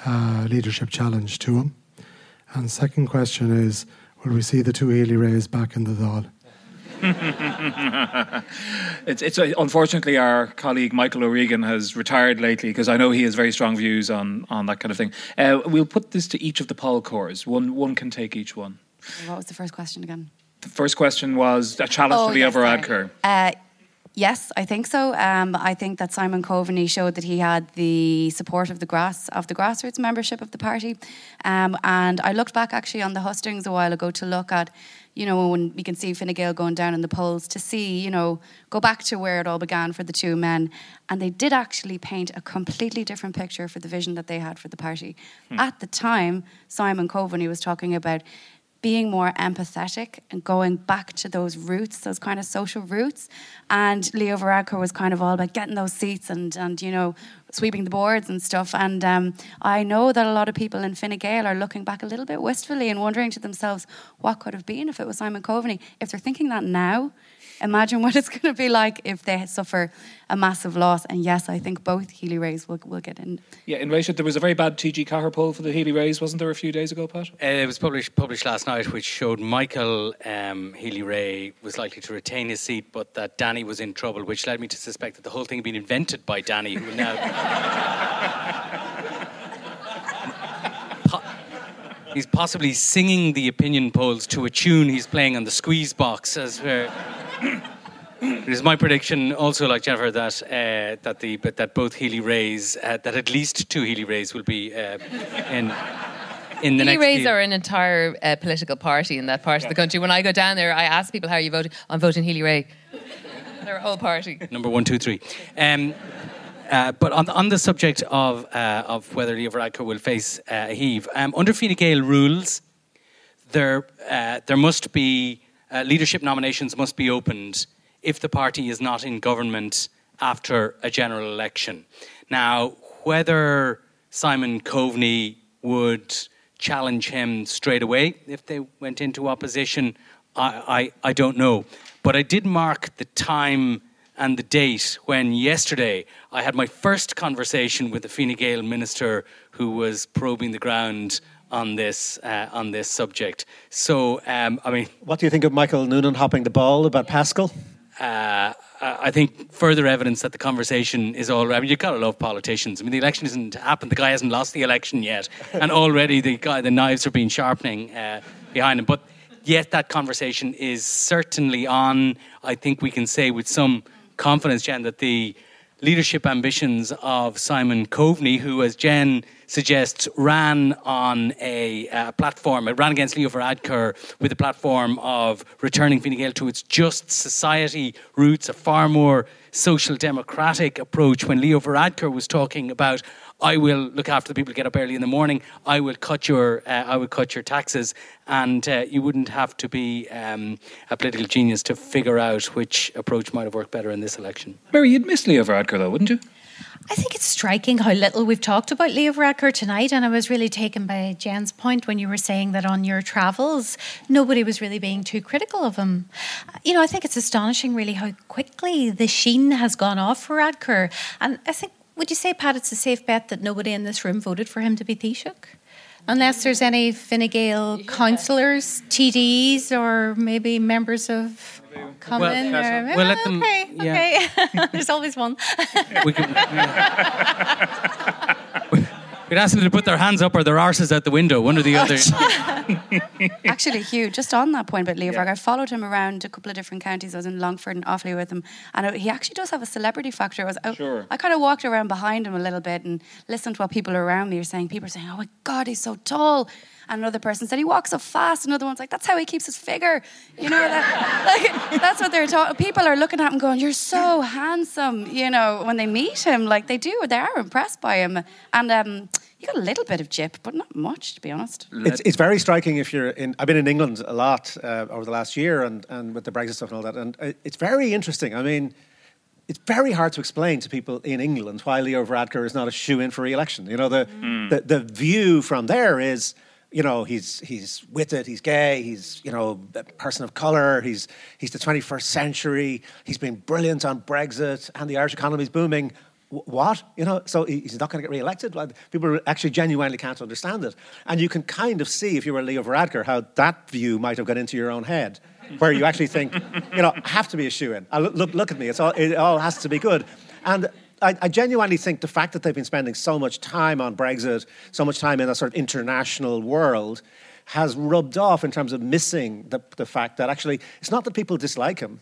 uh, leadership challenge to him? And second question is, will we see the two Healy Rays back in the Dáil? it's, it's uh, unfortunately, our colleague Michael O'Regan has retired lately because I know he has very strong views on, on that kind of thing. Uh, we'll put this to each of the poll cores. One one can take each one. What was the first question again? The first question was a challenge oh, for Leo Varadkar. Uh, yes, I think so. Um, I think that Simon Coveney showed that he had the support of the grass of the grassroots membership of the party. Um, and I looked back actually on the hustings a while ago to look at, you know, when we can see Fine Gael going down in the polls, to see, you know, go back to where it all began for the two men. And they did actually paint a completely different picture for the vision that they had for the party. Hmm. At the time, Simon Coveney was talking about being more empathetic and going back to those roots, those kind of social roots. And Leo Varadkar was kind of all about getting those seats and, and you know, sweeping the boards and stuff. And um, I know that a lot of people in Fine Gael are looking back a little bit wistfully and wondering to themselves, what could have been if it was Simon Coveney? If they're thinking that now, imagine what it's going to be like if they suffer a massive loss. And yes, I think both Healy Rays will will get in. Yeah, in Rashid, there was a very bad T G Cahir poll for the Healy Rays, wasn't there, a few days ago, Pat? Uh, it was published published last night, which showed Michael um, Healy Ray was likely to retain his seat, but that Danny was in trouble, which led me to suspect that the whole thing had been invented by Danny, who will now... He's possibly singing the opinion polls to a tune he's playing on the squeeze box, as we're... It is my prediction, also like Jennifer, that uh, that the but that both Healy Rays, uh, that at least two Healy Rays will be uh, in in the Healy next. Healy Rays are an entire uh, political party in that part yeah. of the country. When I go down there, I ask people, "How are you voting?" I'm voting Healy Ray. They're a whole party. Number one, two, three. Um, Uh, but on the, on the subject of uh, of whether Leo Varadkar will face uh, a heave, um, under Fine Gael rules, there uh, there must be uh, leadership nominations must be opened if the party is not in government after a general election. Now, whether Simon Coveney would challenge him straight away if they went into opposition, I I, I don't know. But I did mark the time and the date when yesterday I had my first conversation with the Fine Gael minister who was probing the ground on this uh, on this subject. So, um, I mean... What do you think of Michael Noonan hopping the ball about Pascal? Uh, I think further evidence that the conversation is all... I mean, you've got to love politicians. I mean, the election isn't happened. The guy hasn't lost the election yet. And already the guy, the knives are being sharpening uh, behind him. But yet that conversation is certainly on. I think we can say with some... confidence, Jen, that the leadership ambitions of Simon Coveney, who, as Jen suggests, ran on a uh, platform, it ran against Leo Varadkar with a platform of returning Fine Gael to its just society roots, a far more social democratic approach. When Leo Varadkar was talking about, I will look after the people who get up early in the morning, I will cut your, uh, I will cut your taxes, and uh, you wouldn't have to be um, a political genius to figure out which approach might have worked better in this election. Mary, you'd miss Leo Varadkar though, wouldn't you? I think it's striking how little we've talked about Leo Varadkar tonight, and I was really taken by Jen's point when you were saying that on your travels, nobody was really being too critical of him. You know, I think it's astonishing really how quickly the sheen has gone off for Varadkar, and I think, would you say, Pat, it's a safe bet that nobody in this room voted for him to be Taoiseach? Unless there's any Fine Gael yeah. councillors, T Ds, or maybe members of Common. Well, or, we'll oh, let them, okay, yeah. okay. There's always one. we can, yeah. We'd ask them to put their hands up or their arses out the window, one or the other. Actually, Hugh, just on that point about Leo Varadkar, yeah. I followed him around a couple of different counties. I was in Longford and Offaly with him, and he actually does have a celebrity factor. I, was, I, sure. I kind of walked around behind him a little bit and listened to what people around me were saying. People are saying, "Oh my God, he's so tall." And another person said, "He walks so fast." Another one's like, "That's how he keeps his figure." You know, that, like, that's what they're talking. People are looking at him going, "You're so handsome." You know, when they meet him, like they do, they are impressed by him. And um, you got a little bit of jip, but not much, to be honest. It's, it's very striking if you're in... I've been in England a lot uh, over the last year and, and with the Brexit stuff and all that. And it's very interesting. I mean... It's very hard to explain to people in England why Leo Varadkar is not a shoo-in for re-election. You know, the, mm. the the view from there is, you know, he's he's with it, he's gay, he's, you know, a person of colour, he's he's the twenty-first century, he's been brilliant on Brexit, and the Irish economy's booming. W- what? You know, so he's not going to get re-elected? People actually genuinely can't understand it. And you can kind of see, if you were Leo Varadkar, how that view might have got into your own head. Where you actually think, you know, I have to be a shoo-in. Look, look, look at me. It's all, it all has to be good. And I, I genuinely think the fact that they've been spending so much time on Brexit, so much time in that sort of international world, has rubbed off in terms of missing the, the fact that actually it's not that people dislike him.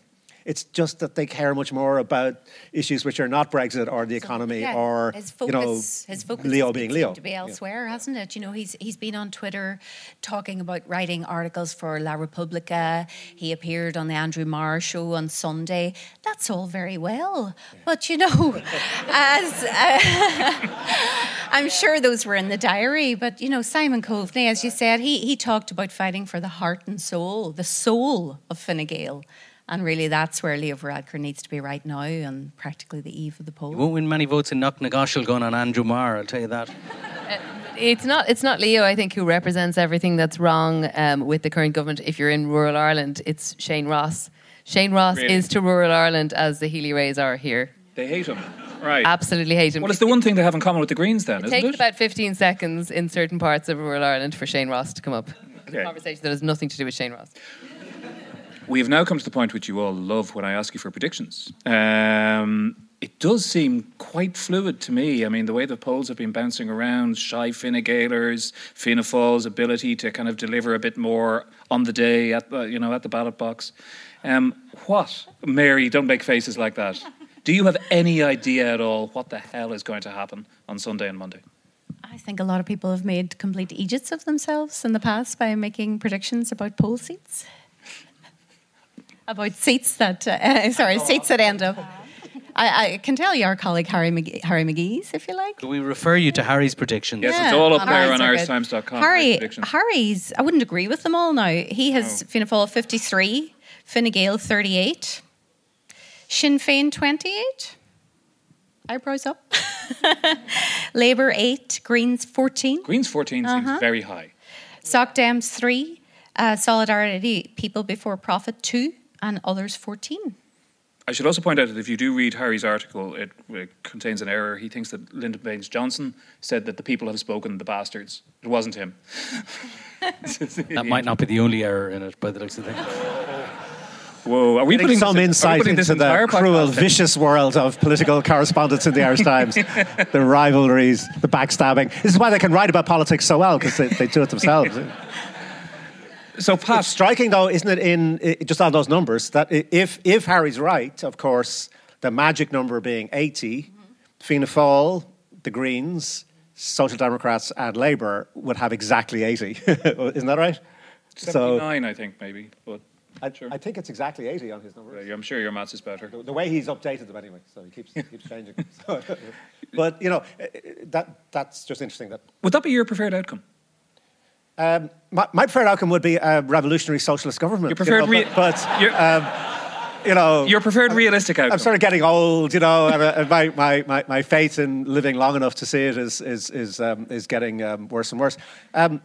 It's just that they care much more about issues which are not Brexit or the economy, so, yeah, or his focus, you know, his focus Leo being Leo to be elsewhere, yeah, hasn't it? You know, he's he's been on Twitter talking about writing articles for La Repubblica. He appeared on the Andrew Marr show on Sunday. That's all very well, yeah, but you know, as uh, I'm sure those were in the diary. But you know, Simon Coveney, as you said, he he talked about fighting for the heart and soul, the soul of Fine Gael. And really, that's where Leo Varadkar needs to be right now, on practically the eve of the poll. You won't win many votes in Knocknagoshal going on Andrew Marr, I'll tell you that. Uh, it's not it's not Leo, I think, who represents everything that's wrong um, with the current government. If you're in rural Ireland, it's Shane Ross. Shane Ross really? is to rural Ireland as the Healy Rays are here. They hate him. Right. Absolutely hate him. Well, it's the one thing they have in common with the Greens then, isn't it? It takes about fifteen seconds in certain parts of rural Ireland for Shane Ross to come up. Okay. A conversation that has nothing to do with Shane Ross. We have now come to the point which you all love when I ask you for predictions. Um, it does seem quite fluid to me. I mean, the way the polls have been bouncing around, shy Fine Gaelers, Fianna Fáil's ability to kind of deliver a bit more on the day, at the, you know, at the ballot box. Um, what? Mary, don't make faces like that. Do you have any idea at all what the hell is going to happen on Sunday and Monday? I think a lot of people have made complete idiots of themselves in the past by making predictions about poll seats. About seats that, uh, sorry, seats that end up. I, I can tell you our colleague Harry McGee, Harry McGee's, if you like. We refer you to Harry's predictions. Yes, yeah, it's all up on there on irish times dot com. Harry, Harry's, I wouldn't agree with them all now. He has no. Fianna Fáil fifty-three, Fine Gael thirty-eight, Sinn Féin twenty-eight. Eyebrows up. Labour eight, Greens fourteen. Greens fourteen uh-huh. seems very high. Soc Dems three, uh, Solidarity People Before Profit two, and others fourteen. I should also point out that if you do read Harry's article, it, it contains an error. He thinks that Lyndon Baines Johnson said that the people have spoken, the bastards. It wasn't him. That might not be the only error in it, by the looks of things. Whoa, are we putting some this, insight putting into the cruel, vicious world of political correspondence in the Irish Times? The rivalries, the backstabbing. This is why they can write about politics so well, because they, they do it themselves. So, Pat, it's striking, though, isn't it, in just on those numbers, that if if Harry's right, of course, the magic number being eighty, mm-hmm. Fianna Fáil, the Greens, Social Democrats and Labour would have exactly eighty. Isn't that right? seventy-nine, so, I think, maybe. But I, sure. I think it's exactly eighty on his numbers. I'm sure your maths is better. The, the way he's updated them, anyway, so he keeps, he keeps changing them. So, but, you know, that that's just interesting. That Would that be your preferred outcome? Um, my, my preferred outcome would be a revolutionary socialist government. Your preferred, you know, rea- but, but um, you know, your preferred I'm, realistic outcome. I'm sort of getting old, you know, and my, my, my, my faith in living long enough to see it is is is um, is getting um, worse and worse. Um,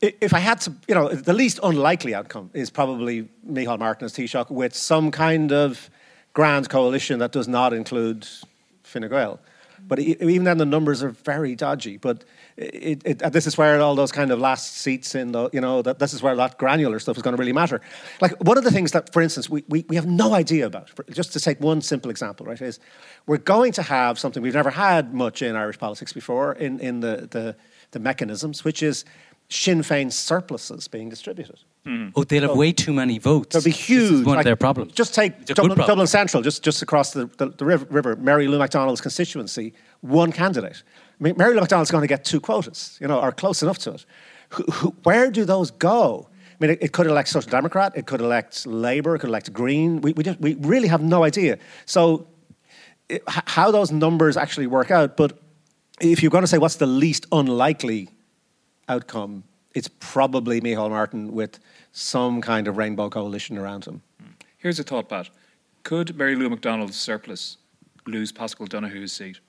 if I had to, you know, the least unlikely outcome is probably Micheál Martin as Taoiseach with some kind of grand coalition that does not include Fine Gael. But even then, the numbers are very dodgy. But it, it, this is where all those kind of last seats in the, you know, that this is where that granular stuff is going to really matter. Like, one of the things that, for instance, we, we, we have no idea about, for, just to take one simple example, right, is we're going to have something we've never had much in Irish politics before in, in the, the, the mechanisms, which is Sinn Féin surpluses being distributed. Mm. Oh, they'll have so, way too many votes. It'll be huge. This is one like, of their problems. Just take Dublin, problem. Dublin Central, just, just across the, the, the river, Mary Lou McDonald's constituency, one candidate. I mean, Mary Lou McDonald's going to get two quotas, you know, or close enough to it. Who, who, where do those go? I mean, it, it could elect Social Democrat, it could elect Labour, it could elect Green. We, we, just, we really have no idea. So it, how those numbers actually work out, but if you're going to say what's the least unlikely outcome, it's probably Micheál Martin with some kind of rainbow coalition around him. Here's a thought, Pat. Could Mary Lou McDonald's surplus lose Pascal Donoghue's seat?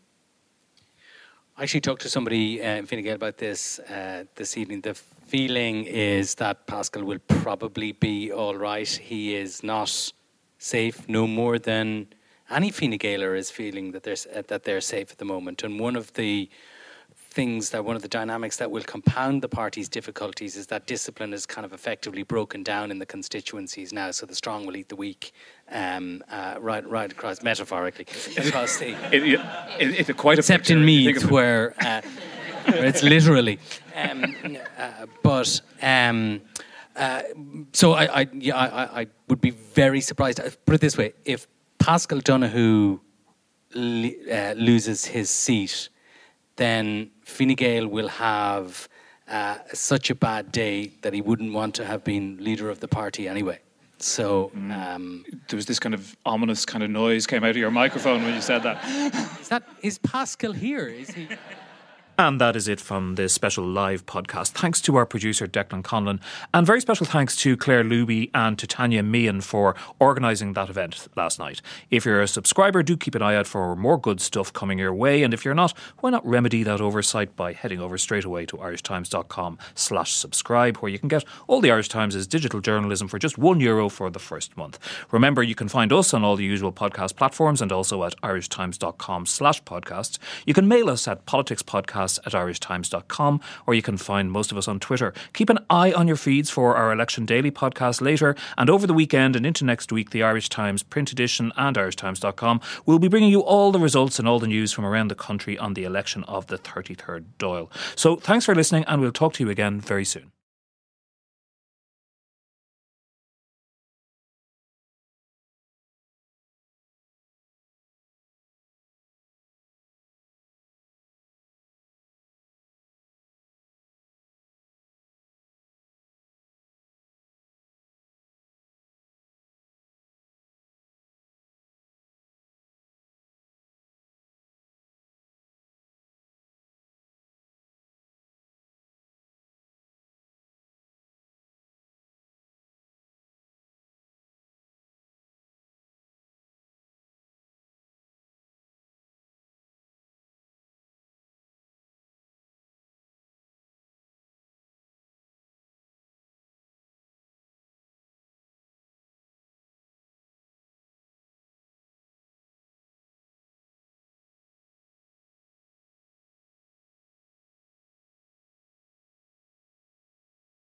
I actually talked to somebody uh, in Fine Gael about this uh, this evening. The feeling is that Pascal will probably be all right. He is not safe, no more than any Fine Gaeler is feeling that they're, that they're safe at the moment. And one of the things that one of the dynamics that will compound the party's difficulties is that discipline is kind of effectively broken down in the constituencies now, so the strong will eat the weak, um, uh, right, right across, metaphorically, across the, it, it, it, it's quite a except picture, in Meath where, uh, where it's literally, um, uh, but um, Uh, so I, I, yeah, I, I would be very surprised. Put it this way: if Pascal Donoghue le- uh, loses his seat, then Fine Gael will have uh, such a bad day that he wouldn't want to have been leader of the party anyway. So mm. um, there was this kind of ominous kind of noise came out of your microphone when you said that. Is that is Pascal here? Is he? And that is it from this special live podcast. Thanks to our producer, Declan Conlon. And very special thanks to Claire Luby and to Tanya Meehan for organising that event last night. If you're a subscriber, do keep an eye out for more good stuff coming your way. And if you're not, why not remedy that oversight by heading over straight away to irishtimes.com slash subscribe, where you can get all the Irish Times' digital journalism for just one euro for the first month. Remember, you can find us on all the usual podcast platforms and also at irishtimes.com slash podcasts. You can mail us at politicspodcasts at irishtimes dot com, or you can find most of us on Twitter. Keep an eye on your feeds for our Election Daily podcast later, and over the weekend and into next week, the Irish Times print edition and irishtimes dot com will be bringing you all the results and all the news from around the country on the election of the thirty-third Dáil. So thanks for listening, and we'll talk to you again very soon.